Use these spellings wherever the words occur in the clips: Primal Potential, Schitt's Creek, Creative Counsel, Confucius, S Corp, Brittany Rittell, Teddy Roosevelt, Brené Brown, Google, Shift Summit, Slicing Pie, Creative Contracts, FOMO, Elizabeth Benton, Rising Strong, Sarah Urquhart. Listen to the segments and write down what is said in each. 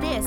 This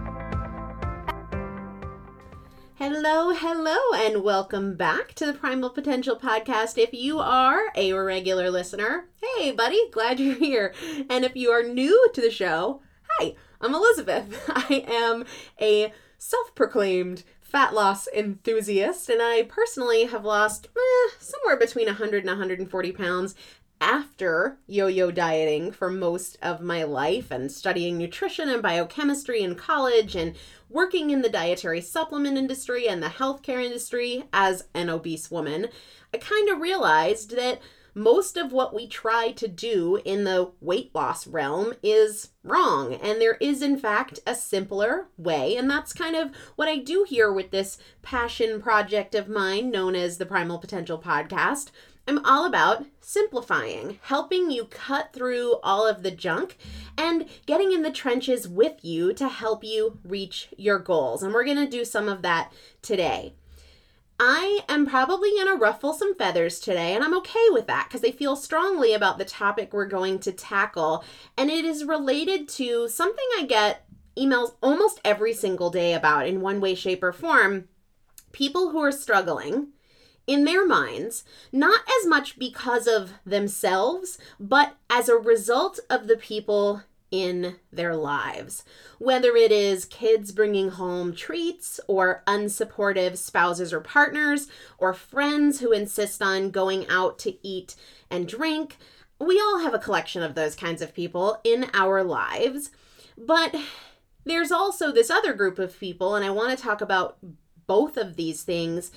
Hello, and welcome back to the Primal Potential podcast. If you are a regular listener, hey, buddy, glad you're here. And if you are new to the show, hi, I'm Elizabeth. I am a self-proclaimed fat loss enthusiast, and I personally have lost somewhere between 100 and 140 pounds after yo-yo dieting for most of my life and studying nutrition and biochemistry in college and working in the dietary supplement industry and the healthcare industry as an obese woman. I kind of realized that most of what we try to do in the weight loss realm is wrong. And there is, in fact, a simpler way. And that's kind of what I do here with this passion project of mine known as the Primal Potential Podcast. I'm all about simplifying, helping you cut through all of the junk and getting in the trenches with you to help you reach your goals. And we're going to do some of that today. I am probably going to ruffle some feathers today, and I'm okay with that because I feel strongly about the topic we're going to tackle. And it is related to something I get emails almost every single day about in one way, shape, or form. People who are struggling in their minds, not as much because of themselves, but as a result of the people in their lives, whether it is kids bringing home treats or unsupportive spouses or partners or friends who insist on going out to eat and drink. We all have a collection of those kinds of people in our lives, but there's also this other group of people, and I want to talk about both of these things.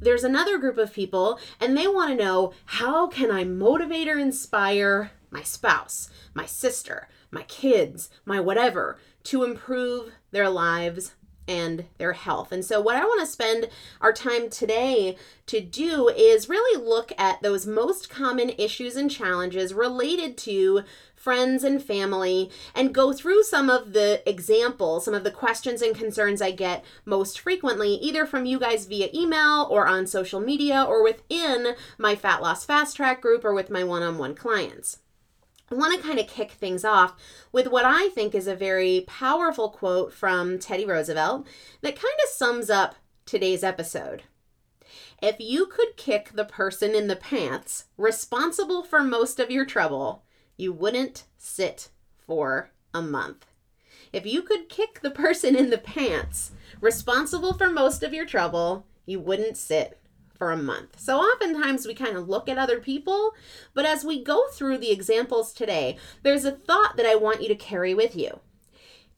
There's another group of people, and they want to know, how can I motivate or inspire my spouse, my sister, my kids, my whatever, to improve their lives and their health? And so what I want to spend our time today to do is really look at those most common issues and challenges related to friends and family and go through some of the examples, some of the questions and concerns I get most frequently, either from you guys via email or on social media or within my Fat Loss Fast Track group or with my one-on-one clients. I want to kind of kick things off with what I think is a very powerful quote from Teddy Roosevelt that kind of sums up today's episode. If you could kick the person in the pants responsible for most of your trouble, you wouldn't sit for a month. If you could kick the person in the pants responsible for most of your trouble, you wouldn't sit for a month. So oftentimes we kind of look at other people, but as we go through the examples today, there's a thought that I want you to carry with you.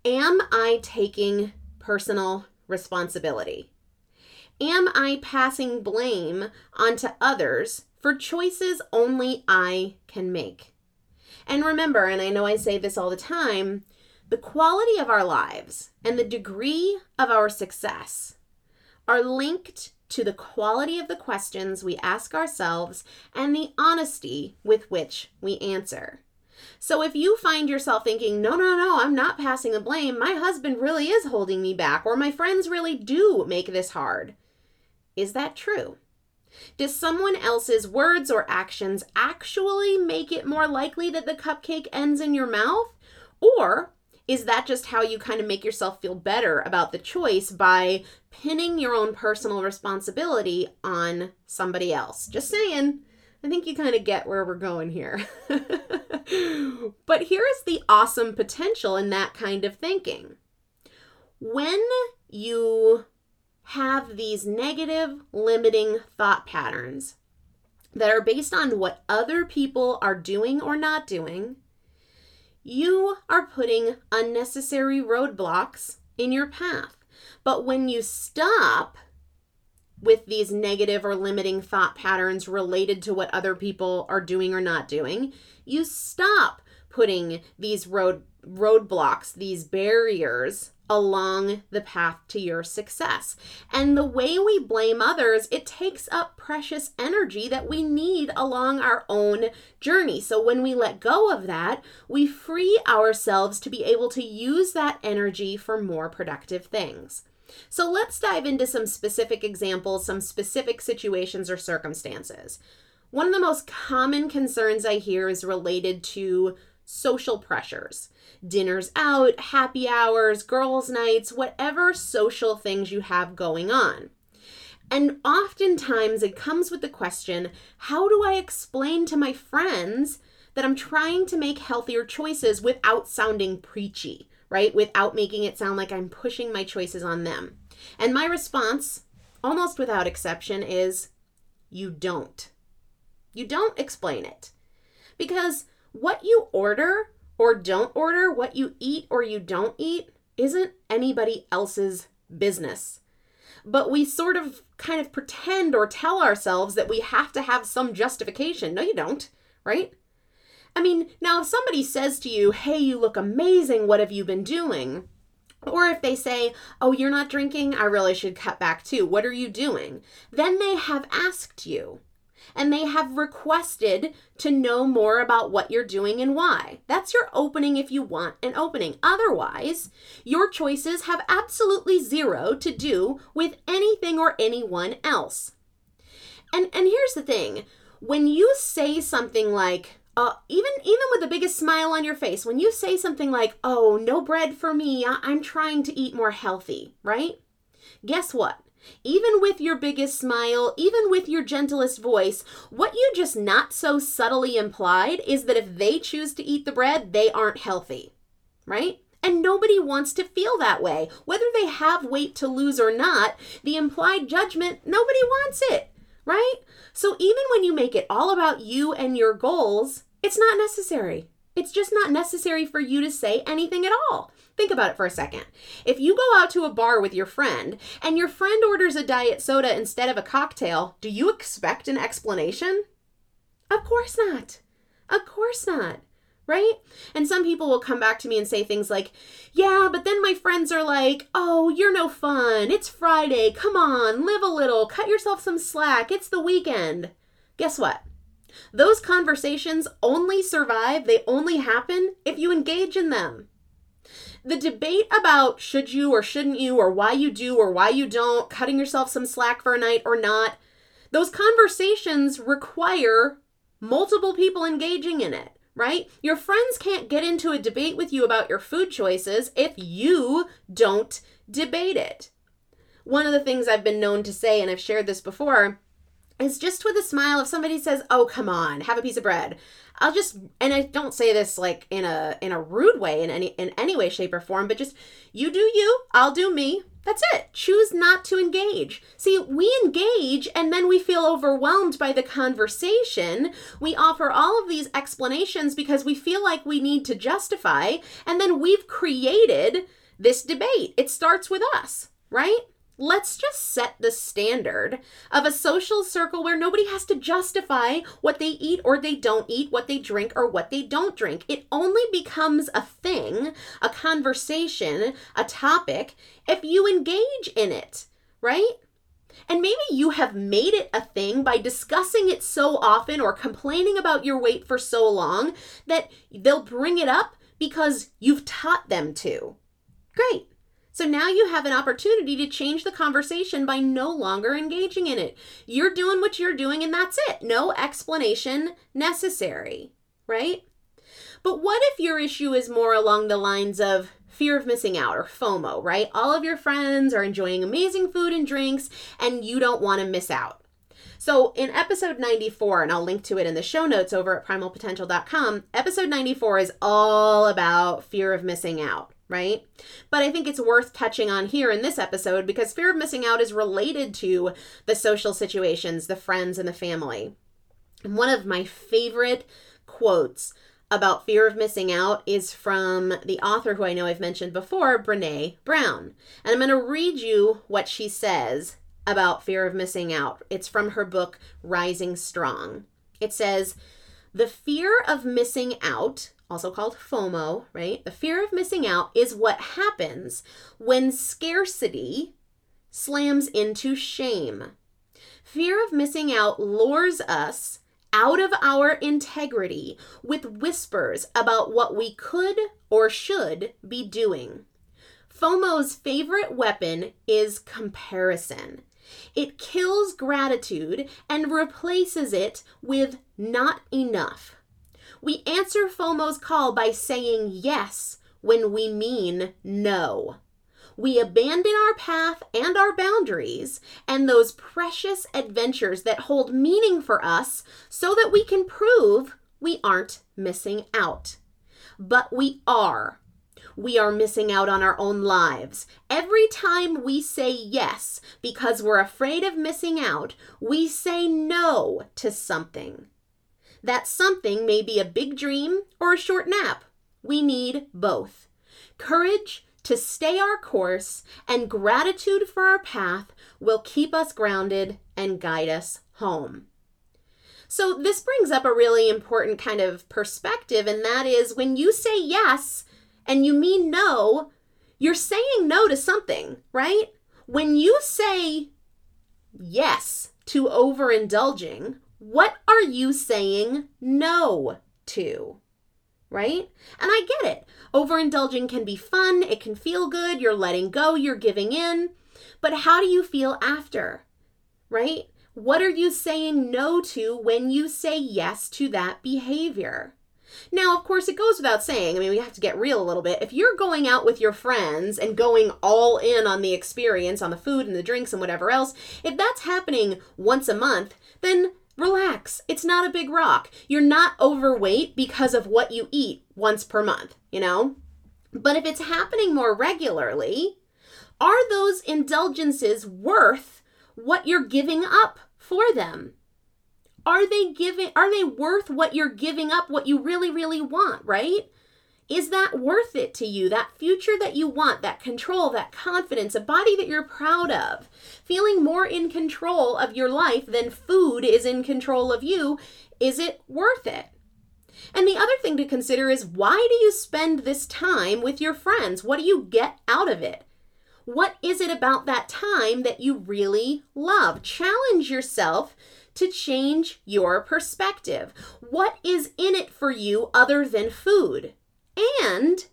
Am I taking personal responsibility? Am I passing blame onto others for choices only I can make? And remember, and I know I say this all the time, the quality of our lives and the degree of our success are linked to the quality of the questions we ask ourselves and the honesty with which we answer. So if you find yourself thinking, no, I'm not passing the blame. My husband really is holding me back, or my friends really do make this hard. Is that true? Does someone else's words or actions actually make it more likely that the cupcake ends in your mouth? Or is that just how you kind of make yourself feel better about the choice by pinning your own personal responsibility on somebody else? Just saying, I think you kind of get where we're going here. But here is the awesome potential in that kind of thinking. When you have these negative, limiting thought patterns that are based on what other people are doing or not doing, you are putting unnecessary roadblocks in your path. But when you stop with these negative or limiting thought patterns related to what other people are doing or not doing, you stop putting these roadblocks, these barriers along the path to your success. And the way we blame others, it takes up precious energy that we need along our own journey. So when we let go of that, we free ourselves to be able to use that energy for more productive things. So let's dive into some specific examples, some specific situations or circumstances. One of the most common concerns I hear is related to social pressures, dinners out, happy hours, girls' nights, whatever social things you have going on. And oftentimes it comes with the question, how do I explain to my friends that I'm trying to make healthier choices without sounding preachy, right? Without making it sound like I'm pushing my choices on them. And my response, almost without exception, is you don't. You don't explain it. Because what you order or don't order, what you eat or you don't eat, isn't anybody else's business. But we sort of kind of pretend or tell ourselves that we have to have some justification. No, you don't, right? I mean, now if somebody says to you, hey, you look amazing, what have you been doing? Or if they say, oh, you're not drinking, I really should cut back too. What are you doing? Then they have asked you and they have requested to know more about what you're doing and why. That's your opening if you want an opening. Otherwise, your choices have absolutely zero to do with anything or anyone else. And here's the thing. When you say something like, even with the biggest smile on your face, when you say something like, oh, no bread for me, I'm trying to eat more healthy, right? Guess what? Even with your biggest smile, even with your gentlest voice, what you just not so subtly implied is that if they choose to eat the bread, they aren't healthy, right? And nobody wants to feel that way. Whether they have weight to lose or not, the implied judgment, nobody wants it, right? So even when you make it all about you and your goals, it's not necessary. It's just not necessary for you to say anything at all. Think about it for a second. If you go out to a bar with your friend and your friend orders a diet soda instead of a cocktail, do you expect an explanation? Of course not. Of course not, right? And some people will come back to me and say things like, yeah, but then my friends are like, oh, you're no fun. It's Friday. Come on, live a little. Cut yourself some slack. It's the weekend. Guess what? Those conversations only survive, they only happen if you engage in them. The debate about should you or shouldn't you or why you do or why you don't, cutting yourself some slack for a night or not, those conversations require multiple people engaging in it, right? Your friends can't get into a debate with you about your food choices if you don't debate it. One of the things I've been known to say, and I've shared this before, it's just with a smile. If somebody says, oh, come on, have a piece of bread, I'll just, and I don't say this like in a rude way in any way, shape, or form, but just you do you, I'll do me. That's it. Choose not to engage. See, we engage and then we feel overwhelmed by the conversation. We offer all of these explanations because we feel like we need to justify, and then we've created this debate. It starts with us, right? Let's just set the standard of a social circle where nobody has to justify what they eat or they don't eat, what they drink or what they don't drink. It only becomes a thing, a conversation, a topic, if you engage in it, right? And maybe you have made it a thing by discussing it so often or complaining about your weight for so long that they'll bring it up because you've taught them to. Great. So now you have an opportunity to change the conversation by no longer engaging in it. You're doing what you're doing and that's it. No explanation necessary, right? But what if your issue is more along the lines of fear of missing out or FOMO, right? All of your friends are enjoying amazing food and drinks and you don't want to miss out. So in episode 94, and I'll link to it in the show notes over at primalpotential.com, episode 94 is all about fear of missing out, right? But I think it's worth touching on here in this episode because fear of missing out is related to the social situations, the friends, and the family. And one of my favorite quotes about fear of missing out is from the author who I know I've mentioned before, Brené Brown. And I'm going to read you what she says about fear of missing out. It's from her book, Rising Strong. It says, the fear of missing out, also called FOMO, right? The fear of missing out is what happens when scarcity slams into shame. Fear of missing out lures us out of our integrity with whispers about what we could or should be doing. FOMO's favorite weapon is comparison. It kills gratitude and replaces it with not enough. We answer FOMO's call by saying yes when we mean no. We abandon our path and our boundaries and those precious adventures that hold meaning for us so that we can prove we aren't missing out. But we are. we are missing out on our own lives. Every time we say yes because we're afraid of missing out, we say no to something. That something may be a big dream or a short nap. We need both. Courage to stay our course and gratitude for our path will keep us grounded and guide us home. So this brings up a really important kind of perspective, and that is when you say yes and you mean no, you're saying no to something, right? When you say yes to overindulging, what are you saying no to? Right? And I get it. Overindulging can be fun. It can feel good. You're letting go. You're giving in. But how do you feel after? Right? What are you saying no to when you say yes to that behavior? Now, of course, it goes without saying. I mean, we have to get real a little bit. If you're going out with your friends and going all in on the experience, on the food and the drinks and whatever else, if that's happening once a month, then relax. It's not a big rock. You're not overweight because of what you eat once per month, you know? But if it's happening more regularly, are those indulgences worth what you're giving up for them? Are they worth what you're giving up, what you really, really want, right? Is that worth it to you? That future that you want, that control, that confidence, a body that you're proud of, feeling more in control of your life than food is in control of you, is it worth it? And the other thing to consider is, why do you spend this time with your friends? What do you get out of it? What is it about that time that you really love? Challenge yourself to change your perspective. What is in it for you other than food? And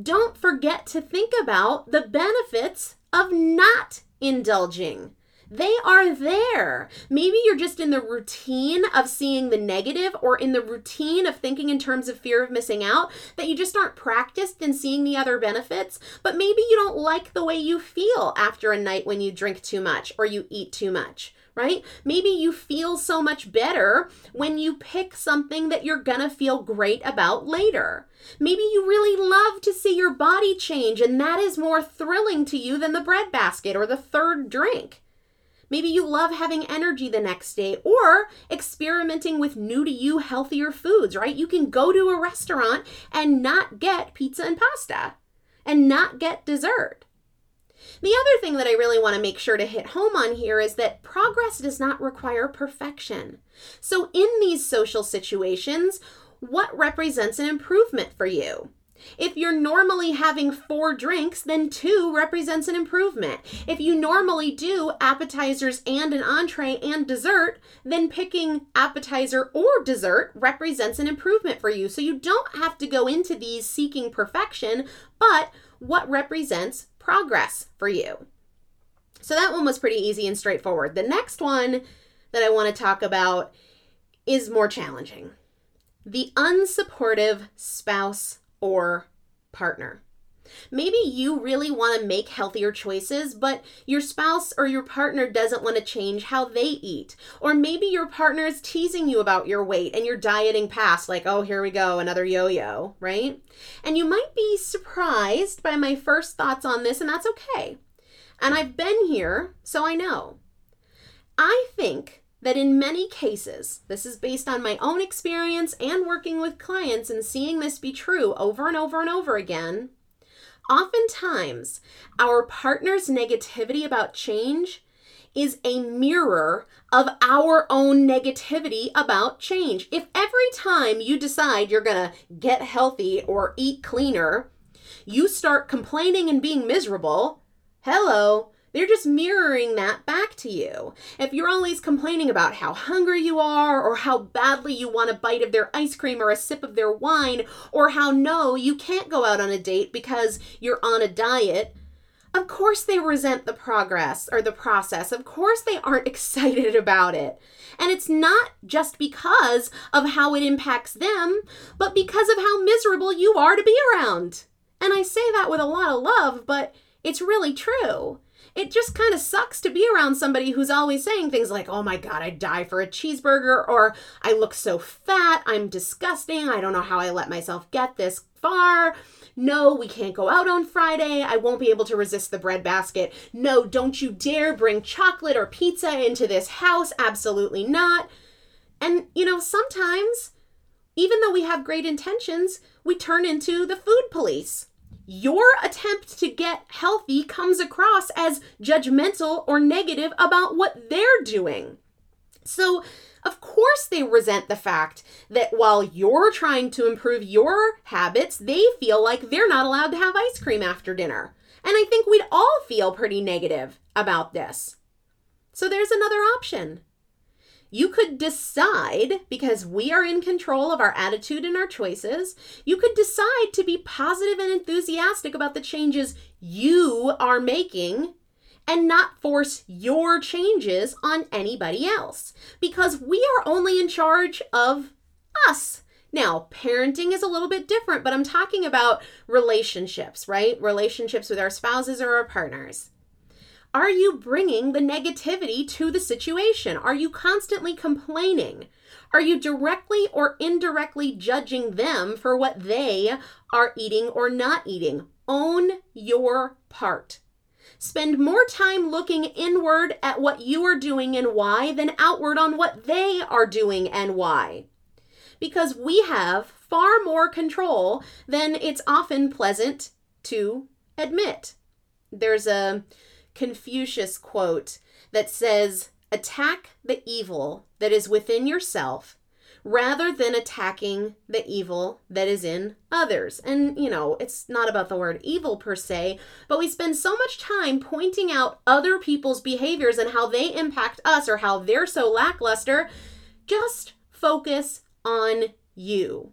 don't forget to think about the benefits of not indulging. They are there. Maybe you're just in the routine of seeing the negative, or in the routine of thinking in terms of fear of missing out, that you just aren't practiced in seeing the other benefits. But maybe you don't like the way you feel after a night when you drink too much or you eat too much, right? Maybe you feel so much better when you pick something that you're gonna feel great about later. Maybe you really love to see your body change, and that is more thrilling to you than the breadbasket or the third drink. Maybe you love having energy the next day, or experimenting with new to you healthier foods, right? You can go to a restaurant and not get pizza and pasta and not get dessert. The other thing that I really want to make sure to hit home on here is that progress does not require perfection. So in these social situations, what represents an improvement for you? If you're normally having 4 drinks, then 2 represents an improvement. If you normally do appetizers and an entree and dessert, then picking appetizer or dessert represents an improvement for you. So you don't have to go into these seeking perfection, but what represents progress for you. So that one was pretty easy and straightforward. The next one that I want to talk about is more challenging. The unsupportive spouse or partner. Maybe you really want to make healthier choices, but your spouse or your partner doesn't want to change how they eat. Or maybe your partner is teasing you about your weight and you're dieting past, like, oh, here we go, another yo-yo, right? And you might be surprised by my first thoughts on this, and that's okay. And I've been here, so I know. I think that in many cases, this is based on my own experience and working with clients and seeing this be true over and over and over again, oftentimes our partner's negativity about change is a mirror of our own negativity about change. If every time you decide you're gonna get healthy or eat cleaner, you start complaining and being miserable, hello, they're just mirroring that back to you. If you're always complaining about how hungry you are, or how badly you want a bite of their ice cream or a sip of their wine, or how no, you can't go out on a date because you're on a diet, of course they resent the progress or the process. Of course they aren't excited about it. And it's not just because of how it impacts them, but because of how miserable you are to be around. And I say that with a lot of love, but it's really true. It just kind of sucks to be around somebody who's always saying things like, oh my God, I'd die for a cheeseburger, or I look so fat, I'm disgusting, I don't know how I let myself get this far. No, we can't go out on Friday. I won't be able to resist the bread basket. No, don't you dare bring chocolate or pizza into this house. Absolutely not. And, you know, sometimes, even though we have great intentions, we turn into the food police. Your attempt to get healthy comes across as judgmental or negative about what they're doing. So, of course, they resent the fact that while you're trying to improve your habits, they feel like they're not allowed to have ice cream after dinner. And I think we'd all feel pretty negative about this. So there's another option. You could decide, because we are in control of our attitude and our choices, you could decide to be positive and enthusiastic about the changes you are making and not force your changes on anybody else, because we are only in charge of us. Now, parenting is a little bit different, but I'm talking about relationships, right? Relationships with our spouses or our partners. Are you bringing the negativity to the situation? Are you constantly complaining? Are you directly or indirectly judging them for what they are eating or not eating? Own your part. Spend more time looking inward at what you are doing and why than outward on what they are doing and why. Because we have far more control than it's often pleasant to admit. There's a Confucius quote that says, attack the evil that is within yourself rather than attacking the evil that is in others. And, you know, it's not about the word evil per se, but we spend so much time pointing out other people's behaviors and how they impact us or how they're so lackluster. Just focus on you.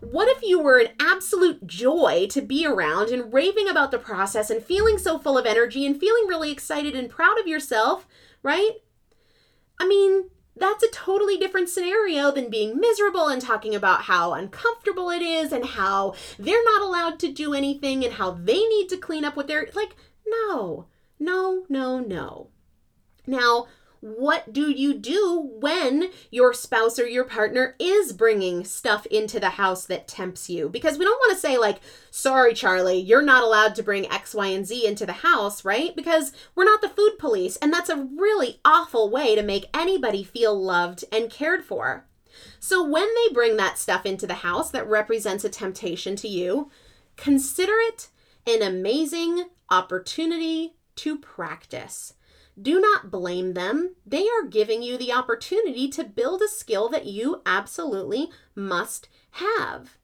What if you were an absolute joy to be around and raving about the process and feeling so full of energy and feeling really excited and proud of yourself, right? I mean, that's a totally different scenario than being miserable and talking about how uncomfortable it is and how they're not allowed to do anything and how they need to clean up what they're like. No. Now, what do you do when your spouse or your partner is bringing stuff into the house that tempts you? Because we don't want to say like, sorry, Charlie, you're not allowed to bring X, Y, and Z into the house, right? Because we're not the food police. And that's a really awful way to make anybody feel loved and cared for. So when they bring that stuff into the house that represents a temptation to you, consider it an amazing opportunity to practice. Do not blame them. They are giving you the opportunity to build a skill that you absolutely must have.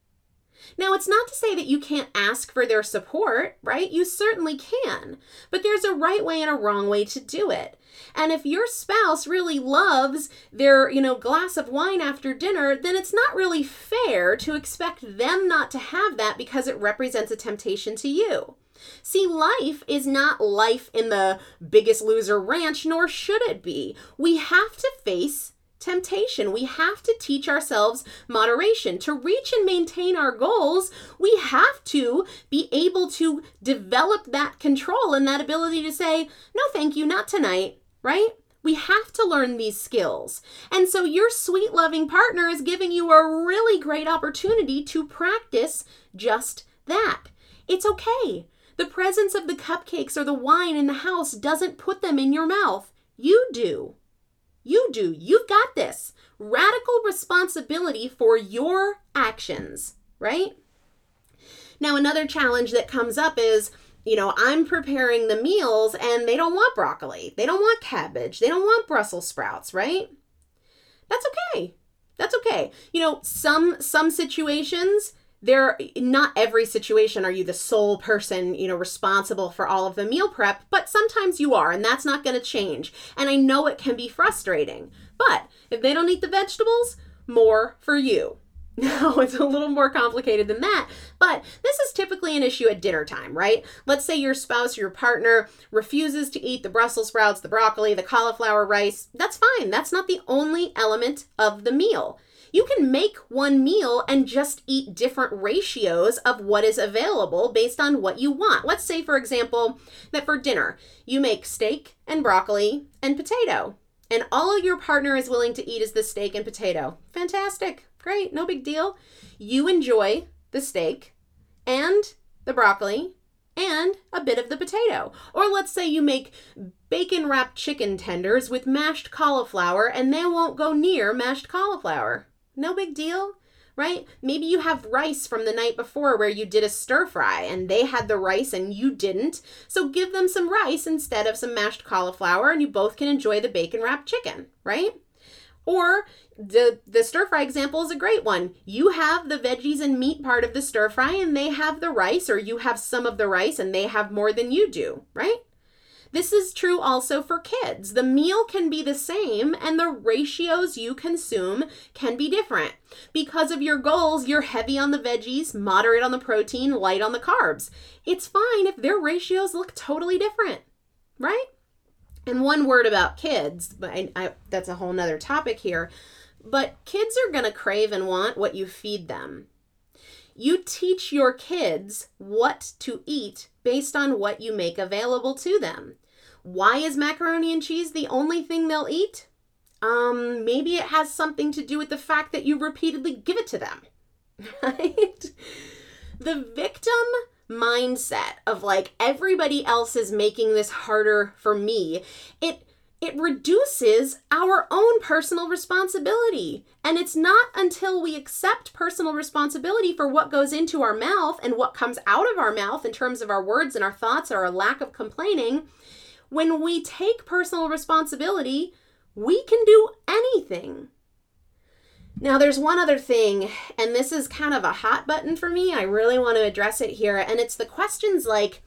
Now, it's not to say that you can't ask for their support, right? You certainly can, but there's a right way and a wrong way to do it. And if your spouse really loves their, glass of wine after dinner, then it's not really fair to expect them not to have that because it represents a temptation to you. See, life is not life in the Biggest Loser ranch, nor should it be. We have to face temptation. We have to teach ourselves moderation. To reach and maintain our goals, we have to be able to develop that control and that ability to say, no, thank you, not tonight, right? We have to learn these skills. And so your sweet, loving partner is giving you a really great opportunity to practice just that. It's okay. The presence of the cupcakes or the wine in the house doesn't put them in your mouth. You do. You've got this. Radical responsibility for your actions, right? Now, another challenge that comes up is, I'm preparing the meals and they don't want broccoli. They don't want cabbage. They don't want Brussels sprouts, right? That's okay. Some situations, not every situation are you the sole person, responsible for all of the meal prep, but sometimes you are, and that's not going to change. And I know it can be frustrating, but if they don't eat the vegetables, more for you. No, it's a little more complicated than that, but this is typically an issue at dinner time, right? Let's say your spouse or your partner refuses to eat the Brussels sprouts, the broccoli, the cauliflower rice. That's fine. That's not the only element of the meal. You can make one meal and just eat different ratios of what is available based on what you want. Let's say, for example, that for dinner, you make steak and broccoli and potato, and all your partner is willing to eat is the steak and potato. Fantastic. Great. No big deal. You enjoy the steak and the broccoli and a bit of the potato. Or let's say you make bacon-wrapped chicken tenders with mashed cauliflower, and they won't go near mashed cauliflower. No big deal, right? Maybe you have rice from the night before where you did a stir fry, and they had the rice and you didn't. So give them some rice instead of some mashed cauliflower, and you both can enjoy the bacon-wrapped chicken, right? Or the stir fry example is a great one. You have the veggies and meat part of the stir fry and they have the rice, or you have some of the rice and they have more than you do, right? This is true also for kids. The meal can be the same and the ratios you consume can be different. Because of your goals, you're heavy on the veggies, moderate on the protein, light on the carbs. It's fine if their ratios look totally different, right? And one word about kids, but that's a whole nother topic here, but kids are going to crave and want what you feed them. You teach your kids what to eat based on what you make available to them. Why is macaroni and cheese the only thing they'll eat? Maybe it has something to do with the fact that you repeatedly give it to them, right? The victim mindset of like, everybody else is making this harder for me, it reduces our own personal responsibility. And it's not until we accept personal responsibility for what goes into our mouth and what comes out of our mouth in terms of our words and our thoughts or our lack of complaining. When we take personal responsibility, we can do anything. Now, there's one other thing, and this is kind of a hot button for me. I really want to address it here. And it's the questions like,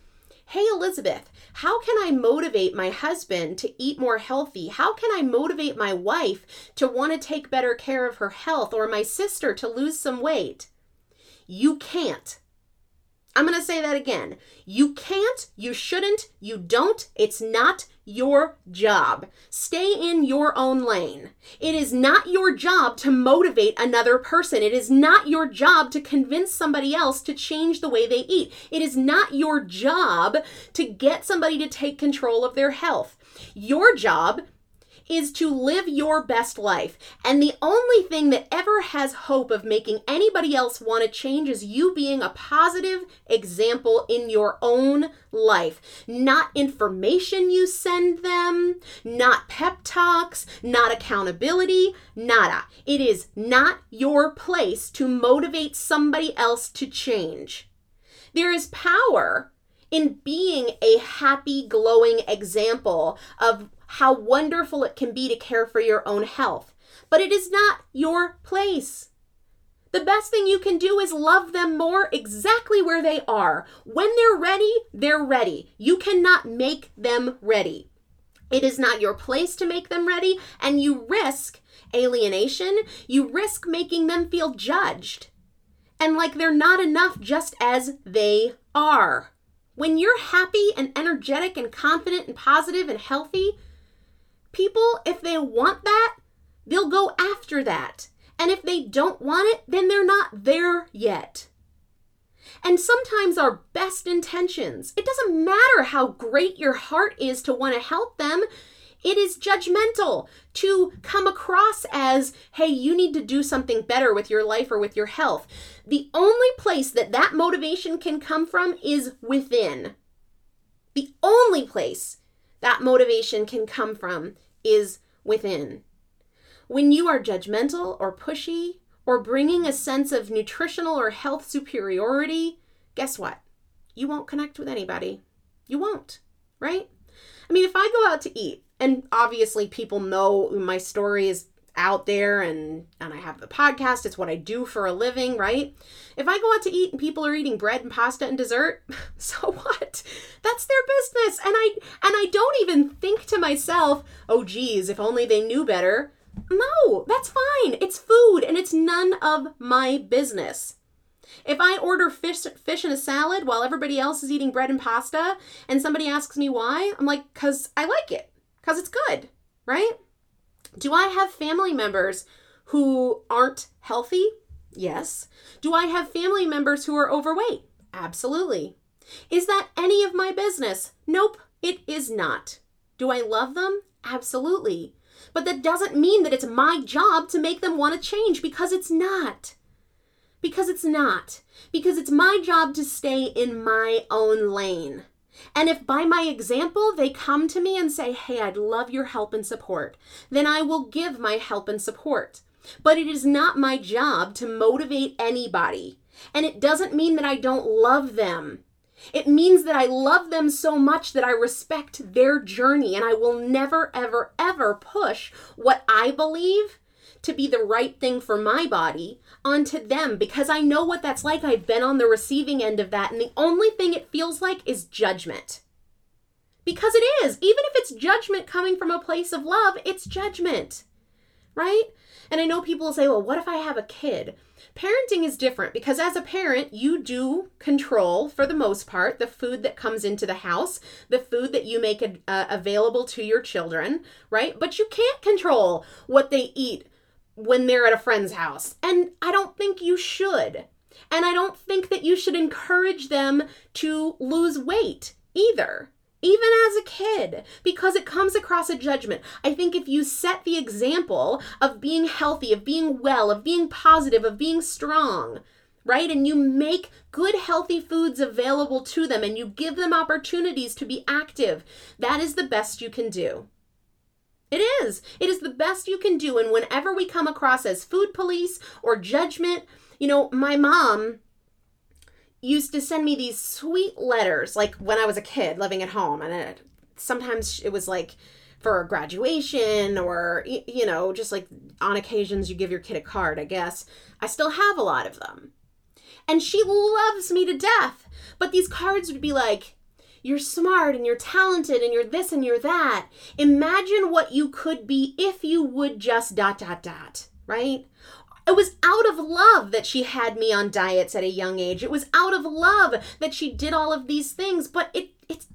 hey, Elizabeth, how can I motivate my husband to eat more healthy? How can I motivate my wife to want to take better care of her health, or my sister to lose some weight? You can't. I'm going to say that again. You can't, you shouldn't, you don't. It's not your job. Stay in your own lane. It is not your job to motivate another person. It is not your job to convince somebody else to change the way they eat. It is not your job to get somebody to take control of their health. Your job is to live your best life. And the only thing that ever has hope of making anybody else want to change is you being a positive example in your own life. Not information you send them, not pep talks, not accountability, nada. It is not your place to motivate somebody else to change. There is power in being a happy, glowing example of how wonderful it can be to care for your own health. But it is not your place. The best thing you can do is love them more exactly where they are. When they're ready, they're ready. You cannot make them ready. It is not your place to make them ready, and you risk alienation. You risk making them feel judged and like they're not enough just as they are. When you're happy and energetic and confident and positive and healthy, people, if they want that, they'll go after that. And if they don't want it, then they're not there yet. And sometimes our best intentions, it doesn't matter how great your heart is to want to help them. It is judgmental to come across as, hey, you need to do something better with your life or with your health. The only place that motivation can come from is within. The only place that motivation can come from is within. When you are judgmental or pushy or bringing a sense of nutritional or health superiority, guess what? You won't connect with anybody. You won't, right? I mean, if I go out to eat, and obviously people know my story is out there and I have the podcast, it's what I do for a living, right? If I go out to eat and people are eating bread and pasta and dessert, so what? That's their business. And I don't even think to myself, oh geez, if only they knew better. No, that's fine. It's food and it's none of my business. If I order fish and a salad while everybody else is eating bread and pasta and somebody asks me why, I'm like, because I like it, because it's good, right? Do I have family members who aren't healthy? Yes. Do I have family members who are overweight? Absolutely. Is that any of my business? Nope, it is not. Do I love them? Absolutely. But that doesn't mean that it's my job to make them want to change, because it's not. Because it's not. Because it's my job to stay in my own lane. And if by my example they come to me and say, hey, I'd love your help and support, then I will give my help and support. But it is not my job to motivate anybody. And it doesn't mean that I don't love them. It means that I love them so much that I respect their journey, and I will never, ever, ever push what I believe to be the right thing for my body onto them, because I know what that's like. I've been on the receiving end of that, and the only thing it feels like is judgment. Because it is. Even if it's judgment coming from a place of love, it's judgment, right? And I know people will say, well, what if I have a kid? Parenting is different, because as a parent, you do control, for the most part, the food that comes into the house, the food that you make available to your children, right? But you can't control what they eat when they're at a friend's house. And I don't think you should. And I don't think that you should encourage them to lose weight either, even as a kid, because it comes across a judgment. I think if you set the example of being healthy, of being well, of being positive, of being strong, right? And you make good, healthy foods available to them, and you give them opportunities to be active, that is the best you can do. It is. It is the best you can do. And whenever we come across as food police or judgment, you know, my mom used to send me these sweet letters, like when I was a kid living at home. And sometimes it was like for graduation, or, you know, just like on occasions you give your kid a card, I guess. I still have a lot of them. And she loves me to death. But these cards would be like, you're smart, and you're talented, and you're this, and you're that. Imagine what you could be if you would just ... right? It was out of love that she had me on diets at a young age. It was out of love that she did all of these things, but it's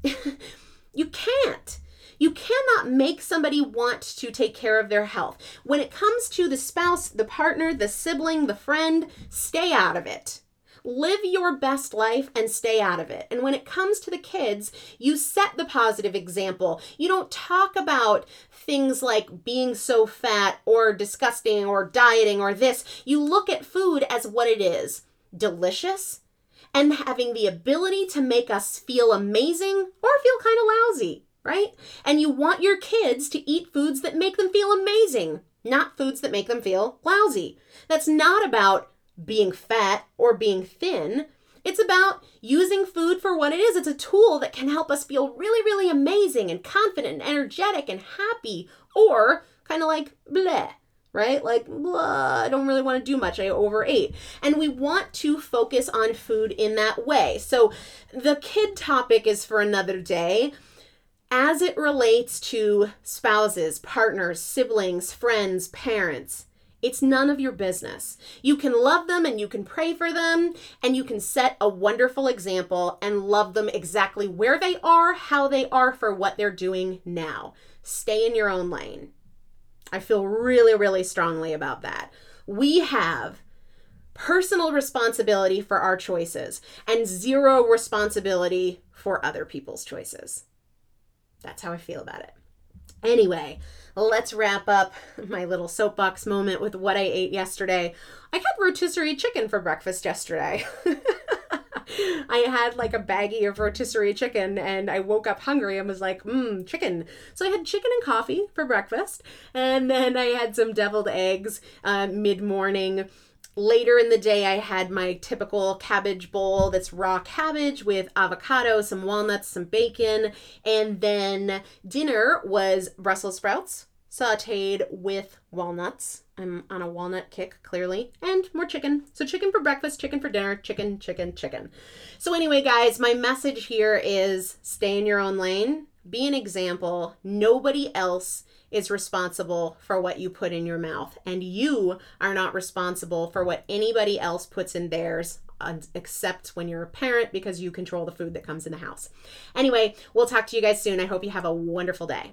you can't. You cannot make somebody want to take care of their health. When it comes to the spouse, the partner, the sibling, the friend, stay out of it. Live your best life and stay out of it. And when it comes to the kids, you set the positive example. You don't talk about things like being so fat or disgusting or dieting or this. You look at food as what it is, delicious, and having the ability to make us feel amazing or feel kind of lousy, right? And you want your kids to eat foods that make them feel amazing, not foods that make them feel lousy. That's not about being fat or being thin. It's about using food for what it is. It's a tool that can help us feel really, really amazing and confident and energetic and happy, or kind of like bleh, right? Like, blah, I don't really want to do much. I overate. And we want to focus on food in that way. So the kid topic is for another day. As it relates to spouses, partners, siblings, friends, parents, it's none of your business. You can love them, and you can pray for them, and you can set a wonderful example and love them exactly where they are, how they are, for what they're doing now. Stay in your own lane. I feel really, really strongly about that. We have personal responsibility for our choices and zero responsibility for other people's choices. That's how I feel about it. Anyway, let's wrap up my little soapbox moment with what I ate yesterday. I had rotisserie chicken for breakfast yesterday. I had like a baggie of rotisserie chicken, and I woke up hungry and was like, chicken. So I had chicken and coffee for breakfast, and then I had some deviled eggs mid-morning. Later in the day, I had my typical cabbage bowl that's raw cabbage with avocado, some walnuts, some bacon, and then dinner was Brussels sprouts sauteed with walnuts. I'm on a walnut kick, clearly, and more chicken. So chicken for breakfast, chicken for dinner, chicken, chicken, chicken. So anyway, guys, my message here is stay in your own lane, be an example. Nobody else is responsible for what you put in your mouth, and you are not responsible for what anybody else puts in theirs, except when you're a parent, because you control the food that comes in the house. Anyway, we'll talk to you guys soon. I hope you have a wonderful day.